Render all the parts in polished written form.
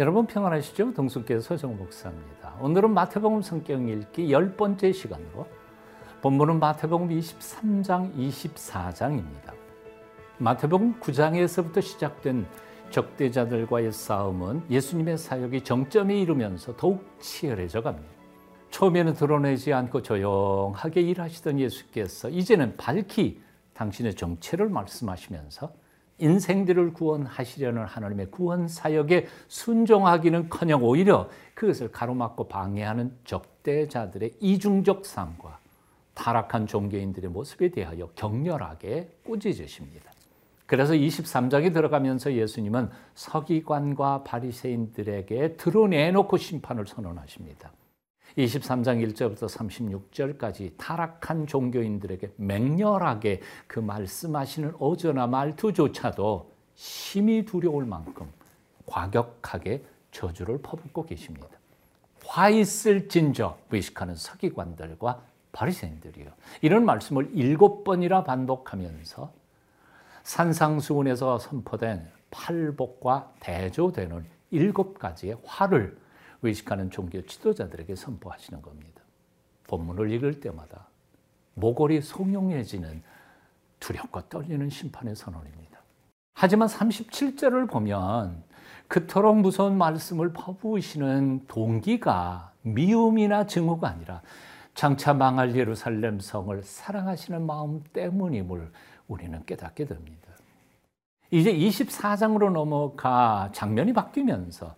여러분 평안하시죠? 동숭교회 서정 목사입니다. 오늘은 마태복음 성경 읽기 10번째 시간으로 본문은 마태복음 23장, 24장입니다. 마태복음 9장에서부터 시작된 적대자들과의 싸움은 예수님의 사역이 정점에 이르면서 더욱 치열해져 갑니다. 처음에는 드러내지 않고 조용하게 일하시던 예수께서 이제는 밝히 당신의 정체를 말씀하시면서 인생들을 구원하시려는 하나님의 구원 사역에 순종하기는커녕 오히려 그것을 가로막고 방해하는 적대자들의 이중적 삶과 타락한 종교인들의 모습에 대하여 격렬하게 꾸짖으십니다. 그래서 23장에 들어가면서 예수님은 서기관과 바리새인들에게 드러내놓고 심판을 선언하십니다. 23장 1절부터 36절까지 타락한 종교인들에게 맹렬하게 그 말씀하시는 어조나 말투조차도 심히 두려울 만큼 과격하게 저주를 퍼붓고 계십니다. 화 있을 진저 외식하는 서기관들과 바리새인들이요. 이런 말씀을 7번이나 반복하면서 산상수훈에서 선포된 팔복과 대조되는 7가지의 화를 의식하는 종교 지도자들에게 선포하시는 겁니다. 본문을 읽을 때마다 모골이 송용해지는 두렵고 떨리는 심판의 선언입니다. 하지만 37절을 보면 그토록 무서운 말씀을 퍼부으시는 동기가 미움이나 증오가 아니라 장차 망할 예루살렘 성을 사랑하시는 마음 때문임을 우리는 깨닫게 됩니다. 이제 24장으로 넘어가 장면이 바뀌면서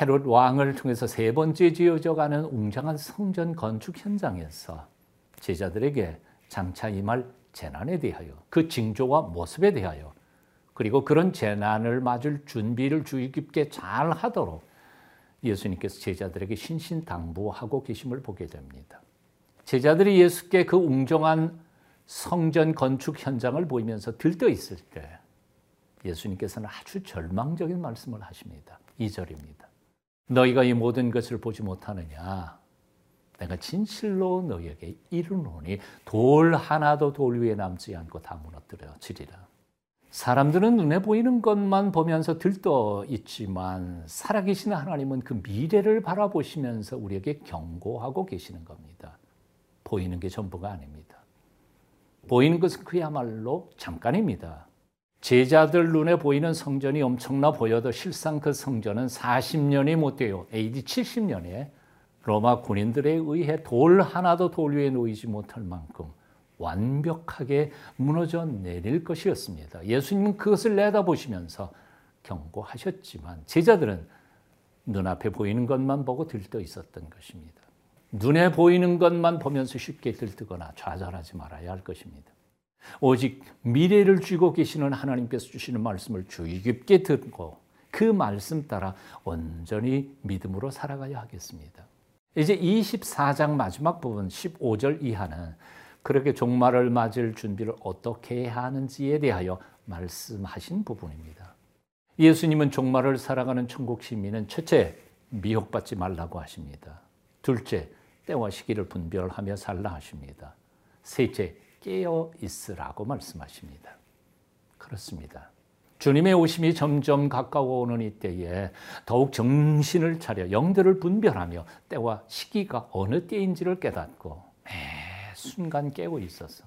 헤롯 왕을 통해서 3번째 지어져가는 웅장한 성전 건축 현장에서 제자들에게 장차 임할 재난에 대하여, 그 징조와 모습에 대하여, 그리고 그런 재난을 맞을 준비를 주의 깊게 잘 하도록 예수님께서 제자들에게 신신당부하고 계심을 보게 됩니다. 제자들이 예수께 그 웅장한 성전 건축 현장을 보이면서 들떠 있을 때 예수님께서는 아주 절망적인 말씀을 하십니다. 2절입니다. 너희가 이 모든 것을 보지 못하느냐? 내가 진실로 너희에게 이르노니 돌 하나도 돌 위에 남지 않고 다 무너뜨려지리라. 사람들은 눈에 보이는 것만 보면서 들떠 있지만 살아계신 하나님은 그 미래를 바라보시면서 우리에게 경고하고 계시는 겁니다. 보이는 게 전부가 아닙니다. 보이는 것은 그야말로 잠깐입니다. 제자들 눈에 보이는 성전이 엄청나 보여도 실상 그 성전은 40년이 못 돼요. AD 70년에 로마 군인들에 의해 돌 하나도 돌 위에 놓이지 못할 만큼 완벽하게 무너져 내릴 것이었습니다. 예수님은 그것을 내다보시면서 경고하셨지만 제자들은 눈앞에 보이는 것만 보고 들떠 있었던 것입니다. 눈에 보이는 것만 보면서 쉽게 들뜨거나 좌절하지 말아야 할 것입니다. 오직 미래를 쥐고 계시는 하나님께서 주시는 말씀을 주의 깊게 듣고 그 말씀 따라 온전히 믿음으로 살아가야 하겠습니다. 이제 24장 마지막 부분 15절 이하는 그렇게 종말을 맞을 준비를 어떻게 해야 하는지에 대하여 말씀하신 부분입니다. 예수님은 종말을 살아가는 천국 시민은 첫째, 미혹받지 말라고 하십니다. 둘째, 때와 시기를 분별하며 살라 하십니다. 셋째, 깨어 있으라고 말씀하십니다. 그렇습니다. 주님의 오심이 점점 가까워오는 이때에 더욱 정신을 차려 영들을 분별하며 때와 시기가 어느 때인지를 깨닫고 매 순간 깨고 있어서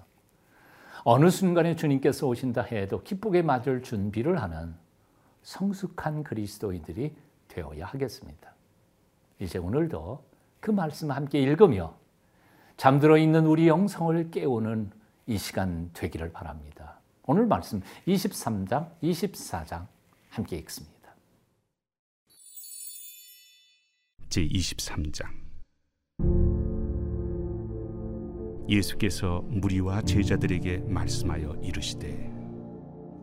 어느 순간에 주님께서 오신다 해도 기쁘게 맞을 준비를 하는 성숙한 그리스도인들이 되어야 하겠습니다. 이제 오늘도 그 말씀 함께 읽으며 잠들어 있는 우리 영성을 깨우는 이 시간 되기를 바랍니다. 오늘 말씀 23장, 24장 함께 읽습니다. 제23장 예수께서 무리와 제자들에게 말씀하여 이르시되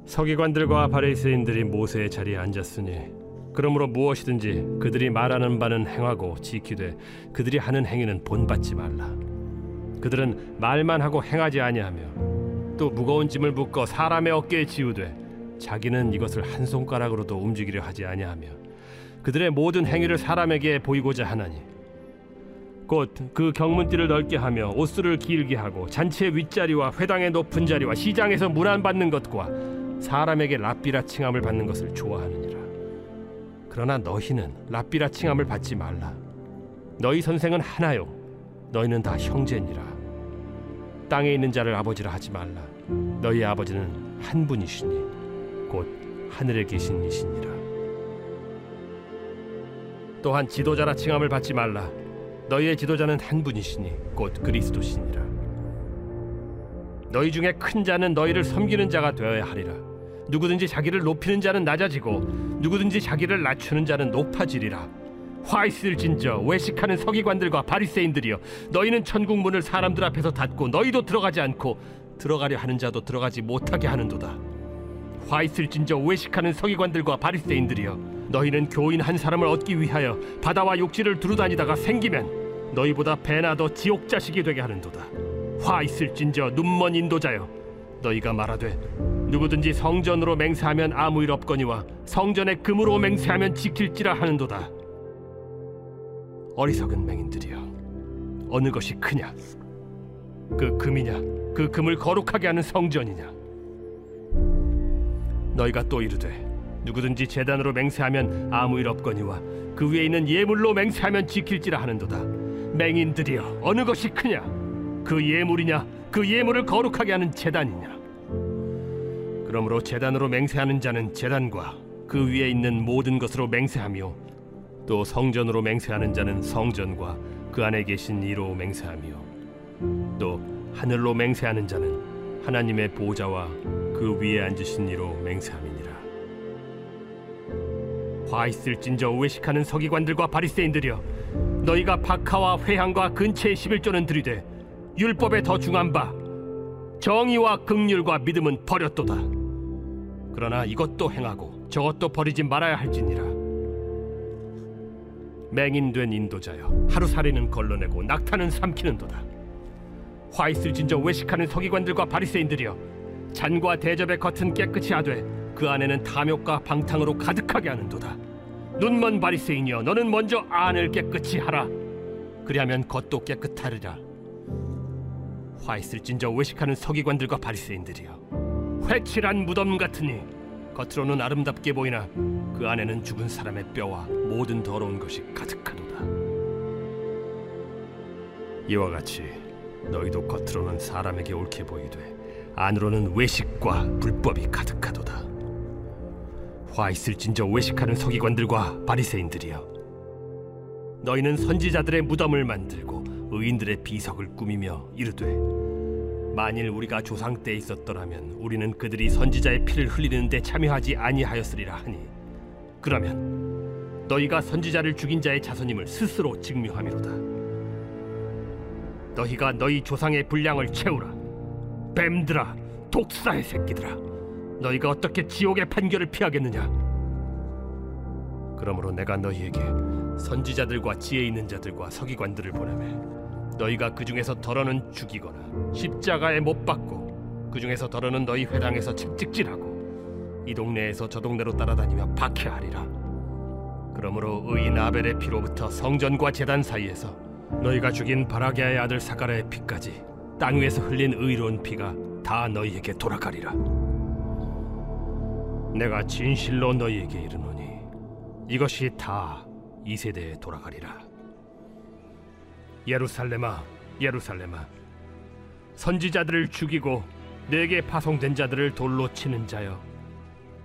서기관들과 바리새인들이 모세의 자리에 앉았으니 그러므로 무엇이든지 그들이 말하는 바는 행하고 지키되 그들이 하는 행위는 본받지 말라. 그들은 말만 하고 행하지 아니하며 또 무거운 짐을 묶어 사람의 어깨에 지우되 자기는 이것을 한 손가락으로도 움직이려 하지 아니하며 그들의 모든 행위를 사람에게 보이고자 하나니 곧 그 경문띠를 넓게 하며 옷수를 길게 하고 잔치의 윗자리와 회당의 높은 자리와 시장에서 문안 받는 것과 사람에게 랍비라 칭함을 받는 것을 좋아하느니라. 그러나 너희는 랍비라 칭함을 받지 말라. 너희 선생은 하나요 너희는 다 형제니라. 땅에 있는 자를 아버지라 하지 말라. 너희 아버지는 한 분이시니 곧 하늘에 계신 이시니라. 또한 지도자라 칭함을 받지 말라. 너희의 지도자는 한 분이시니 곧 그리스도시니라. 너희 중에 큰 자는 너희를 섬기는 자가 되어야 하리라. 누구든지 자기를 높이는 자는 낮아지고 누구든지 자기를 낮추는 자는 높아지리라. 화 있을진저 외식하는 서기관들과 바리새인들이여, 너희는 천국 문을 사람들 앞에서 닫고 너희도 들어가지 않고 들어가려 하는 자도 들어가지 못하게 하는도다. 화 있을진저 외식하는 서기관들과 바리새인들이여, 너희는 교인 한 사람을 얻기 위하여 바다와 욕지를 두루다니다가 생기면 너희보다 배나 더 지옥 자식이 되게 하는도다. 화 있을진저 눈먼 인도자여, 너희가 말하되 누구든지 성전으로 맹세하면 아무 일 없거니와 성전에 금으로 맹세하면 지킬지라 하는도다. 어리석은 맹인들이여, 어느 것이 크냐? 그 금이냐? 그 금을 거룩하게 하는 성전이냐? 너희가 또 이르되 누구든지 제단으로 맹세하면 아무 일 없거니와 그 위에 있는 예물로 맹세하면 지킬지라 하는도다. 맹인들이여, 어느 것이 크냐? 그 예물이냐? 그 예물을 거룩하게 하는 제단이냐? 그러므로 제단으로 맹세하는 자는 제단과 그 위에 있는 모든 것으로 맹세하며, 또 성전으로 맹세하는 자는 성전과 그 안에 계신 이로 맹세하며, 또 하늘로 맹세하는 자는 하나님의 보좌와 그 위에 앉으신 이로 맹세함이니라. 화 있을진저 외식하는 서기관들과 바리새인들이여, 너희가 박하와 회향과 근체의 11조는 들이되 율법에 더 중한 바 정의와 긍휼과 믿음은 버렸도다. 그러나 이것도 행하고 저것도 버리지 말아야 할지니라. 맹인된 인도자여, 하루살이는 걸러내고 낙타는 삼키는도다. 화 있을진저 외식하는 서기관들과 바리새인들이여, 잔과 대접의 겉은 깨끗이 하되 그 안에는 탐욕과 방탕으로 가득하게 하는도다. 눈먼 바리새인이여, 너는 먼저 안을 깨끗이 하라. 그리하면 겉도 깨끗하리라. 화 있을진저 외식하는 서기관들과 바리새인들이여, 회칠한 무덤 같으니 겉으로는 아름답게 보이나 그 안에는 죽은 사람의 뼈와 모든 더러운 것이 가득하도다. 이와 같이 너희도 겉으로는 사람에게 옳게 보이되 안으로는 외식과 불법이 가득하도다. 화 있을진저 외식하는 서기관들과 바리새인들이여, 너희는 선지자들의 무덤을 만들고 의인들의 비석을 꾸미며 이르되 만일 우리가 조상 때에 있었더라면 우리는 그들이 선지자의 피를 흘리는 데 참여하지 아니하였으리라 하니, 그러면 너희가 선지자를 죽인 자의 자손임을 스스로 증명함이로다. 너희가 너희 조상의 분량을 채우라. 뱀들아, 독사의 새끼들아, 너희가 어떻게 지옥의 판결을 피하겠느냐? 그러므로 내가 너희에게 선지자들과 지혜 있는 자들과 서기관들을 보내매 너희가 그 중에서 더러는 죽이거나 십자가에 못 박고 그 중에서 더러는 너희 회당에서 채찍질하고 이 동네에서 저 동네로 따라다니며 박해하리라. 그러므로 의인 아벨의 피로부터 성전과 제단 사이에서 너희가 죽인 바라게아의 아들 사가랴의 피까지 땅 위에서 흘린 의로운 피가 다 너희에게 돌아가리라. 내가 진실로 너희에게 이르노니 이것이 다 이 세대에 돌아가리라. 예루살렘아, 예루살렘아, 선지자들을 죽이고 내게 파송된 자들을 돌로 치는 자여,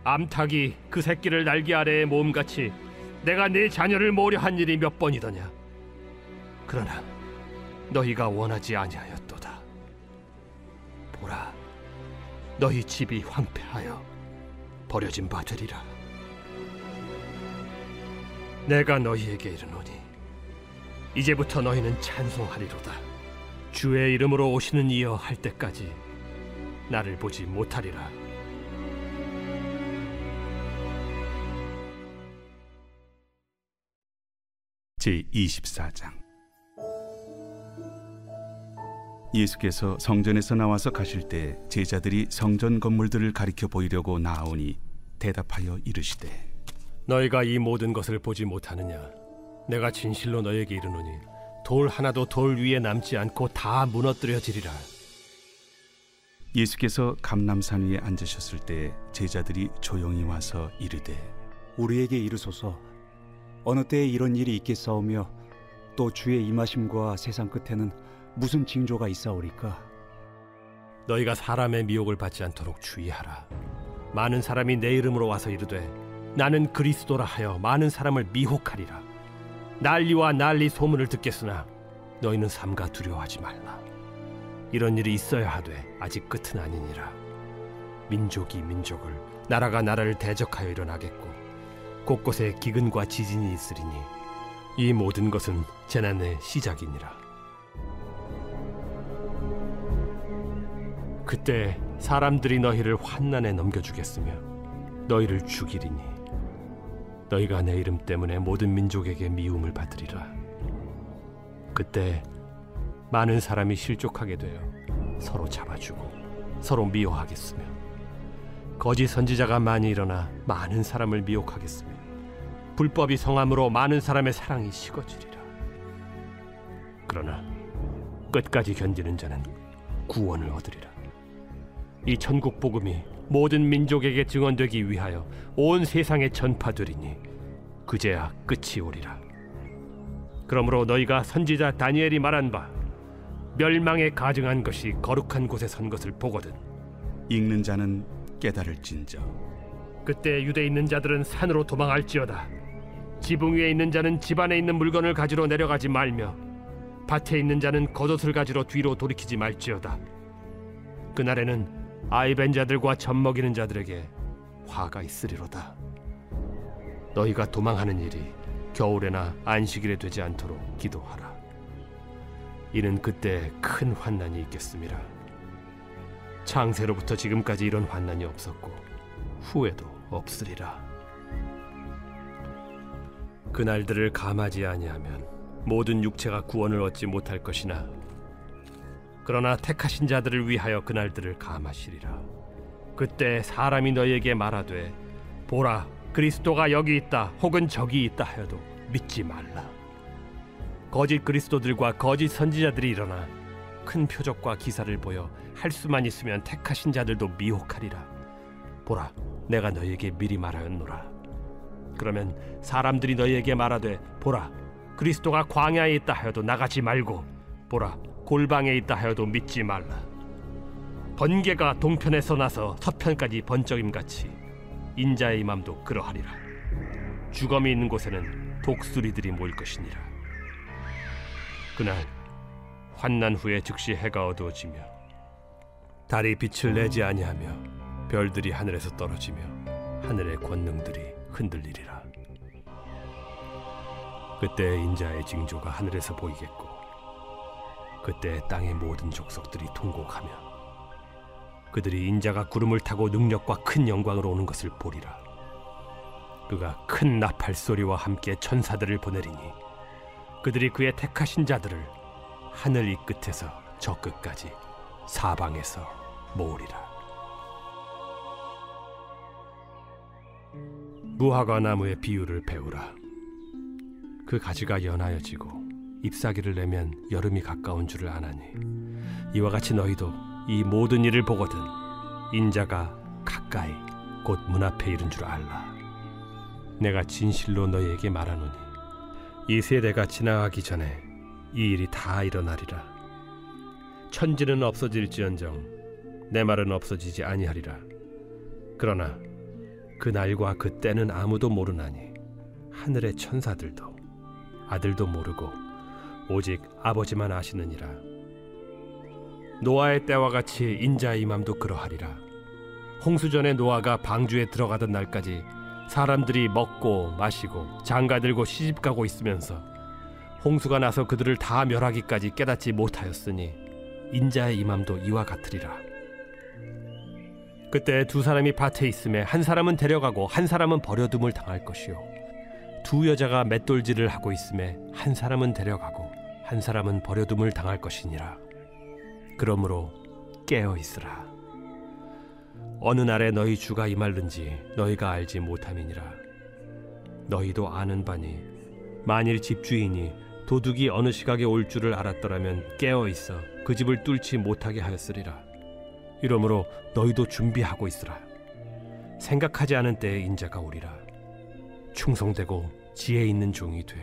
암탉이 그 새끼를 날개 아래에 모음같이 내가 내 자녀를 모으려 한 일이 몇 번이더냐? 그러나 너희가 원하지 아니하였도다. 보라, 너희 집이 황폐하여 버려진 바 되리라. 내가 너희에게 이르노니 이제부터 너희는 찬송하리로다. 주의 이름으로 오시는 이여 할 때까지 나를 보지 못하리라. 제24장. 예수께서 성전에서 나와서 가실 때 제자들이 성전 건물들을 가리켜 보이려고 나아오니 대답하여 이르시되 너희가 이 모든 것을 보지 못하느냐? 내가 진실로 너희에게 이르노니 돌 하나도 돌 위에 남지 않고 다 무너뜨려지리라. 예수께서 감람산 위에 앉으셨을 때 제자들이 조용히 와서 이르되 우리에게 이르소서 어느 때에 이런 일이 있겠사오며 또 주의 임하심과 세상 끝에는 무슨 징조가 있사오리까? 너희가 사람의 미혹을 받지 않도록 주의하라. 많은 사람이 내 이름으로 와서 이르되 나는 그리스도라 하여 많은 사람을 미혹하리라. 난리와 난리 소문을 듣겠으나 너희는 삼가 두려워하지 말라. 이런 일이 있어야 하되 아직 끝은 아니니라. 민족이 민족을, 나라가 나라를 대적하여 일어나겠고 곳곳에 기근과 지진이 있으리니 이 모든 것은 재난의 시작이니라. 그때 사람들이 너희를 환난에 넘겨주겠으며 너희를 죽이리니 너희가 내 이름 때문에 모든 민족에게 미움을 받으리라. 그때 많은 사람이 실족하게 되어 서로 잡아주고 서로 미워하겠으며 거짓 선지자가 많이 일어나 많은 사람을 미혹하겠으며 불법이 성함으로 많은 사람의 사랑이 식어지리라. 그러나 끝까지 견디는 자는 구원을 얻으리라. 이 천국 복음이 모든 민족에게 증언되기 위하여 온 세상에 전파되리니 그제야 끝이 오리라. 그러므로 너희가 선지자 다니엘이 말한 바 멸망에 가증한 것이 거룩한 곳에 선 것을 보거든 읽는 자는 깨달을진저. 그때 유대에 있는 자들은 산으로 도망할지어다. 지붕 위에 있는 자는 집 안에 있는 물건을 가지러 내려가지 말며 밭에 있는 자는 겉옷을 가지러 뒤로 돌이키지 말지어다. 그날에는 아이벤 자들과 젖먹이는 자들에게 화가 있으리로다. 너희가 도망하는 일이 겨울에나 안식일에 되지 않도록 기도하라. 이는 그때 큰 환난이 있겠음이라. 창세로부터 지금까지 이런 환난이 없었고 후에도 없으리라. 그날들을 감하지 아니하면 모든 육체가 구원을 얻지 못할 것이나 그러나 택하신 자들을 위하여 그날들을 감하시리라. 그때 사람이 너희에게 말하되 보라 그리스도가 여기 있다 혹은 저기 있다 하여도 믿지 말라. 거짓 그리스도들과 거짓 선지자들이 일어나 큰 표적과 기사를 보여 할 수만 있으면 택하신 자들도 미혹하리라. 보라 내가 너희에게 미리 말하였노라. 그러면 사람들이 너희에게 말하되 보라 그리스도가 광야에 있다 하여도 나가지 말고 보라 골방에 있다 하여도 믿지 말라. 번개가 동편에서 나서 서편까지 번쩍임같이 인자의 맘도 그러하리라. 주검이 있는 곳에는 독수리들이 모일 것이니라. 그날 환난 후에 즉시 해가 어두워지며 달이 빛을 내지 아니하며 별들이 하늘에서 떨어지며 하늘의 권능들이 흔들리리라. 그때 인자의 징조가 하늘에서 보이겠고 그때 땅의 모든 족속들이 통곡하며 그들이 인자가 구름을 타고 능력과 큰 영광으로 오는 것을 보리라. 그가 큰 나팔 소리와 함께 천사들을 보내리니 그들이 그의 택하신 자들을 하늘 이 끝에서 저 끝까지 사방에서 모으리라. 무화과 나무의 비유를 배우라. 그 가지가 연하여지고 잎사귀를 내면 여름이 가까운 줄을 아나니 이와 같이 너희도 이 모든 일을 보거든 인자가 가까이 곧 문 앞에 이른 줄 알라. 내가 진실로 너희에게 말하노니 이 세대가 지나가기 전에 이 일이 다 일어나리라. 천지는 없어질지언정 내 말은 없어지지 아니하리라. 그러나 그 날과 그 때는 아무도 모르나니 하늘의 천사들도 아들도 모르고 오직 아버지만 아시느니라. 노아의 때와 같이 인자의 임함도 그러하리라. 홍수전에 노아가 방주에 들어가던 날까지 사람들이 먹고 마시고 장가들고 시집가고 있으면서 홍수가 나서 그들을 다 멸하기까지 깨닫지 못하였으니 인자의 임함도 이와 같으리라. 그때 두 사람이 밭에 있음에 한 사람은 데려가고 한 사람은 버려둠을 당할 것이요 두 여자가 맷돌질을 하고 있음에 한 사람은 데려가고 한 사람은 버려둠을 당할 것이니라. 그러므로 깨어 있으라. 어느 날에 너희 주가 임할는지 너희가 알지 못함이니라. 너희도 아는 바니 만일 집주인이 도둑이 어느 시각에 올 줄을 알았더라면 깨어 있어 그 집을 뚫지 못하게 하였으리라. 이러므로 너희도 준비하고 있으라. 생각하지 않은 때에 인자가 오리라. 충성되고 지혜 있는 종이 되어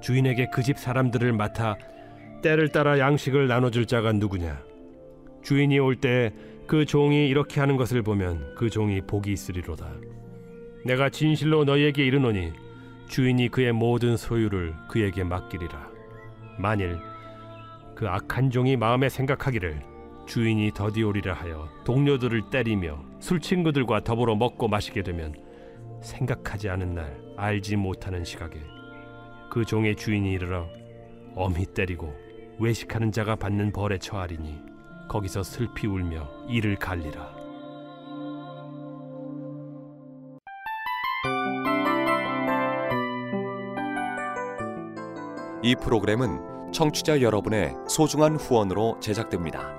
주인에게 그 집 사람들을 맡아 때를 따라 양식을 나눠줄 자가 누구냐. 주인이 올 때 그 종이 이렇게 하는 것을 보면 그 종이 복이 있으리로다. 내가 진실로 너희에게 이르노니 주인이 그의 모든 소유를 그에게 맡기리라. 만일 그 악한 종이 마음에 생각하기를 주인이 더디오리라 하여 동료들을 때리며 술친구들과 더불어 먹고 마시게 되면 생각하지 않은 날 알지 못하는 시각에 그 종의 주인이 이르러 엄히 때리고 외식하는 자가 받는 벌에 처하리니 거기서 슬피 울며 이를 갈리라. 이 프로그램은 청취자 여러분의 소중한 후원으로 제작됩니다.